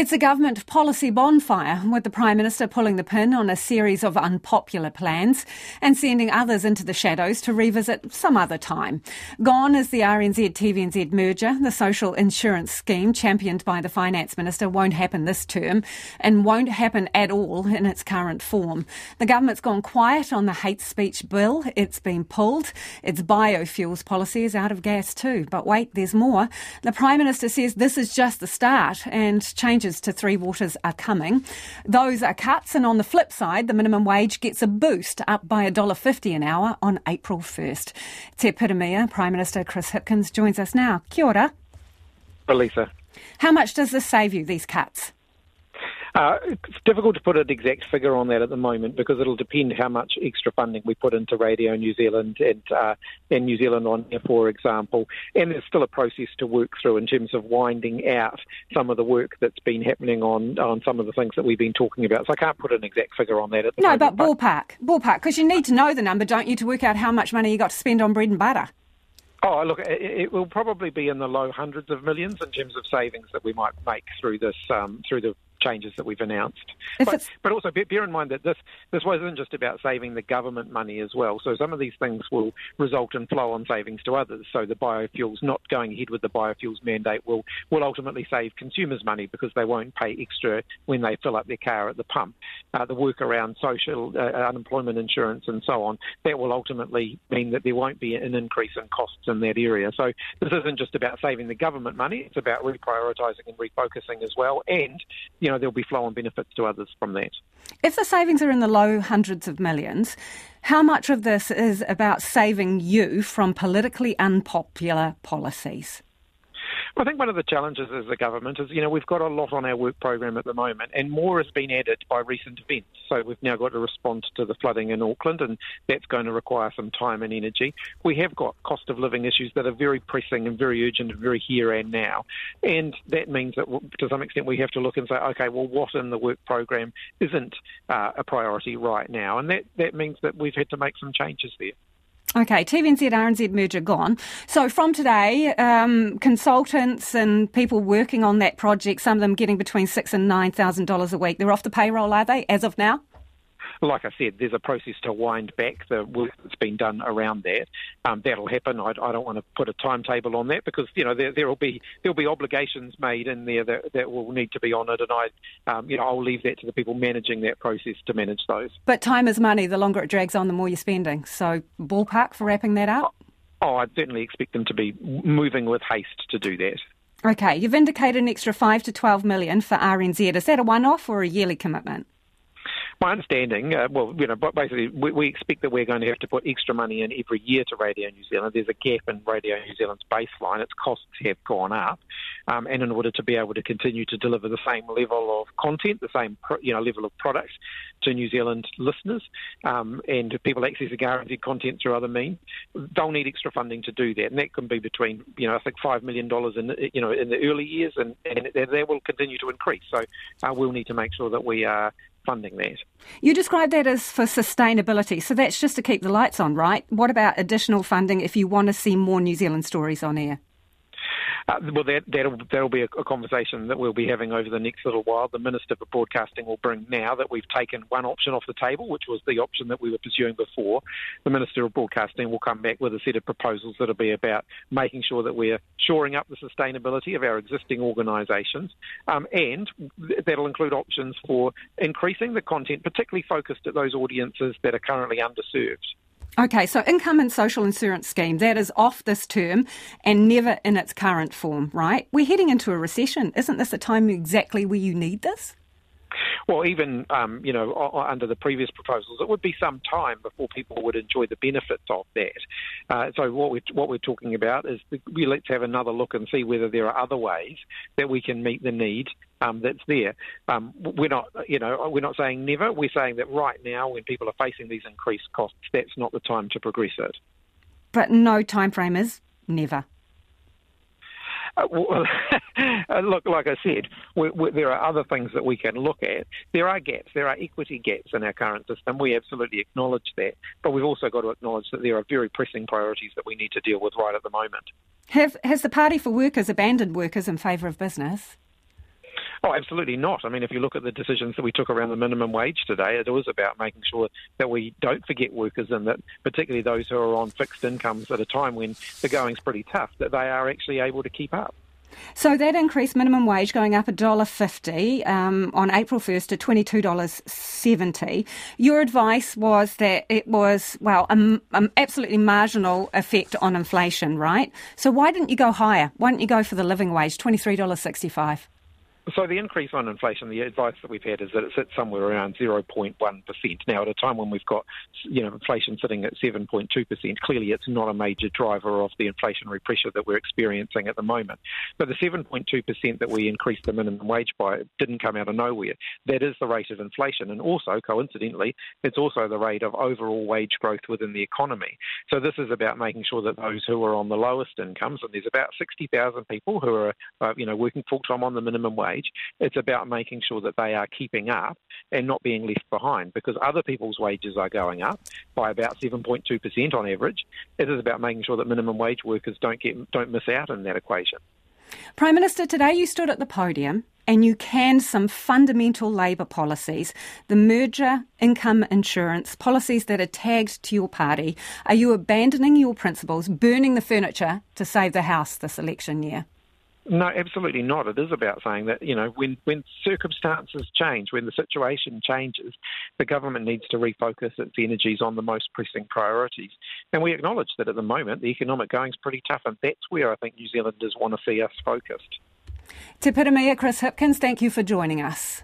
It's a government policy bonfire, with the Prime Minister pulling the pin on a series of unpopular plans and sending others into the shadows to revisit some other time. Gone is the RNZ-TVNZ merger. The social insurance scheme championed by the Finance Minister won't happen this term and won't happen at all in its current form. The government's gone quiet on the hate speech bill. It's been pulled. Its biofuels policy is out of gas too. But wait, there's more. The Prime Minister says this is just the start and changes to Three Waters are coming. Those are cuts, and on the flip side, the minimum wage gets a boost up by $1.50 an hour on April 1st. Te Piramia, Prime Minister Chris Hipkins, joins us now. Kia ora. Elisa. How much does this save you, these cuts? It's difficult to put an exact figure on that at the moment because it'll depend how much extra funding we put into Radio New Zealand and New Zealand On Air, for example. And there's still a process to work through in terms of winding out some of the work that's been happening on some of the things that we've been talking about. So I can't put an exact figure on that at the moment. No, but ballpark, because you need to know the number, don't you, to work out how much money you got to spend on bread and butter. Oh, look, it will probably be in the low hundreds of millions in terms of savings that we might make through this, through the changes that we've announced. But also bear in mind that this wasn't just about saving the government money as well. So some of these things will result in flow-on savings to others. So the biofuels, not going ahead with the biofuels mandate, will ultimately save consumers money because they won't pay extra when they fill up their car at the pump. The work around social unemployment insurance and so on, that will ultimately mean that there won't be an increase in costs in that area. So this isn't just about saving the government money, it's about reprioritising and refocusing as well, and there'll be flow-on benefits to others from that. If the savings are in the low hundreds of millions, how much of this is about saving you from politically unpopular policies? I think one of the challenges as a government is, we've got a lot on our work program at the moment, and more has been added by recent events. So we've now got to respond to the flooding in Auckland, and that's going to require some time and energy. We have got cost of living issues that are very pressing and very urgent and very here and now. And that means that to some extent we have to look and say, okay, well, what in the work program isn't a priority right now? And that means that we've had to make some changes there. Okay, TVNZ, RNZ merger gone. So from today, consultants and people working on that project, some of them getting between $6,000 and $9,000 a week, they're off the payroll, are they, as of now? Like I said, there's a process to wind back the work that's been done around that. That'll happen. I don't want to put a timetable on that because there'll be obligations made in there that will need to be honoured, and I'll leave that to the people managing that process to manage those. But time is money. The longer it drags on, the more you're spending. So ballpark for wrapping that up? Oh, I'd certainly expect them to be moving with haste to do that. Okay, you've indicated an extra $5 to $12 million for RNZ. Is that a one-off or a yearly commitment? My understanding, basically we expect that we're going to have to put extra money in every year to Radio New Zealand. There's a gap in Radio New Zealand's baseline. Its costs have gone up. And in order to be able to continue to deliver the same level of content, the same level of product to New Zealand listeners and people accessing RNZ content through other means, they'll need extra funding to do that. And that can be between, I think $5 million in the early years, and that will continue to increase. So we'll need to make sure that we are funding that. You described that as for sustainability, so that's just to keep the lights on, right? What about additional funding if you want to see more New Zealand stories on air? Well, that'll be a conversation that we'll be having over the next little while. The Minister for Broadcasting will bring now that we've taken one option off the table, which was the option that we were pursuing before. The Minister of Broadcasting will come back with a set of proposals that'll be about making sure that we're shoring up the sustainability of our existing organisations, and that'll include options for increasing the content, particularly focused at those audiences that are currently underserved. Okay, so income and social insurance scheme, that is off this term and never in its current form, right? We're heading into a recession. Isn't this the time exactly where you need this? Well, even, under the previous proposals, it would be some time before people would enjoy the benefits of that. So what we're talking about is let's have another look and see whether there are other ways that we can meet the need that's there. We're not saying never. We're saying that right now, when people are facing these increased costs, that's not the time to progress it. But no time frame is never. Well, look, like I said, there are other things that we can look at. There are gaps. There are equity gaps in our current system. We absolutely acknowledge that. But we've also got to acknowledge that there are very pressing priorities that we need to deal with right at the moment. Has the Party for Workers abandoned workers in favour of business? Oh, absolutely not. I mean, if you look at the decisions that we took around the minimum wage today, it was about making sure that we don't forget workers, and that particularly those who are on fixed incomes at a time when the going's pretty tough, that they are actually able to keep up. So that increased minimum wage going up $1.50 on April 1st to $22.70. Your advice was that it was, well, an absolutely marginal effect on inflation, right? So why didn't you go higher? Why didn't you go for the living wage, $23.65? So the increase on inflation, the advice that we've had is that it's at somewhere around 0.1%. Now, at a time when we've got, you know, inflation sitting at 7.2%, clearly it's not a major driver of the inflationary pressure that we're experiencing at the moment. But the 7.2% that we increased the minimum wage by didn't come out of nowhere. That is the rate of inflation. And also, coincidentally, it's also the rate of overall wage growth within the economy. So this is about making sure that those who are on the lowest incomes, and there's about 60,000 people who are, working full-time on the minimum wage, it's about making sure that they are keeping up and not being left behind, because other people's wages are going up by about 7.2% on average. It is about making sure that minimum wage workers don't miss out in that equation. Prime Minister, today you stood at the podium and you canned some fundamental Labour policies, the merger, income insurance, policies that are tagged to your party. Are you abandoning your principles, burning the furniture to save the house this election year? No, absolutely not. It is about saying that, when circumstances change, when the situation changes, the government needs to refocus its energies on the most pressing priorities. And we acknowledge that at the moment, the economic going's pretty tough, and that's where I think New Zealanders want to see us focused. Te Piramia, Chris Hipkins, thank you for joining us.